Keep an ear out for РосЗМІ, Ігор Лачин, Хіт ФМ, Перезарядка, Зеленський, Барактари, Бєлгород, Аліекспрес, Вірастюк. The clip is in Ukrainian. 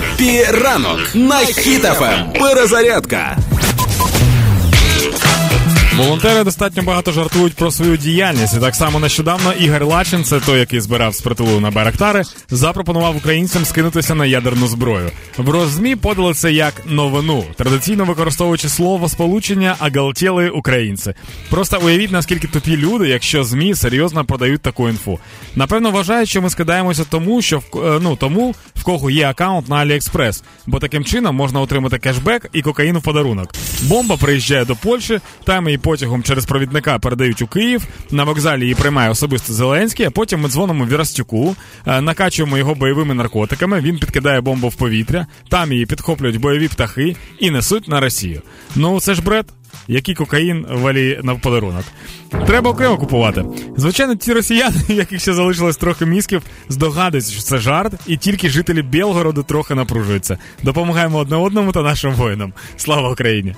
Хеппі ранок на Хіт ФМ. Перезарядка. Волонтери достатньо багато жартують про свою діяльність. І так само нещодавно Ігор Лачин, це той, який збирав з притулу на Барактари, запропонував українцям скинутися на ядерну зброю. В РосЗМІ подали це як новину, традиційно використовуючи слово сполучення «оголтєлі українці». Просто уявіть, наскільки тупі люди, якщо ЗМІ серйозно подають таку інфу. Напевно, вважають, що ми скидаємося тому, що тому, в кого є акаунт на Аліекспрес. Бо таким чином можна отримати кешбек і кокаїн в подарунок. Бомба приїжджає до Польщі, там її потягом через провідника передають у Київ, на вокзалі її приймає особисто Зеленський, а потім ми дзвонимо Вірастюку, накачуємо його бойовими наркотиками, він підкидає бомбу в повітря, там її підхоплюють бойові птахи і несуть на Росію. Ну, це ж бред. Який кокаїн валі на подарунок. Треба окремо купувати. Звичайно, ті росіяни, яких ще залишилось трохи мізків, здогадуються, що це жарт, і тільки жителі Бєлгороду трохи напружуються. Допомагаємо одне одному та нашим воїнам. Слава Україні!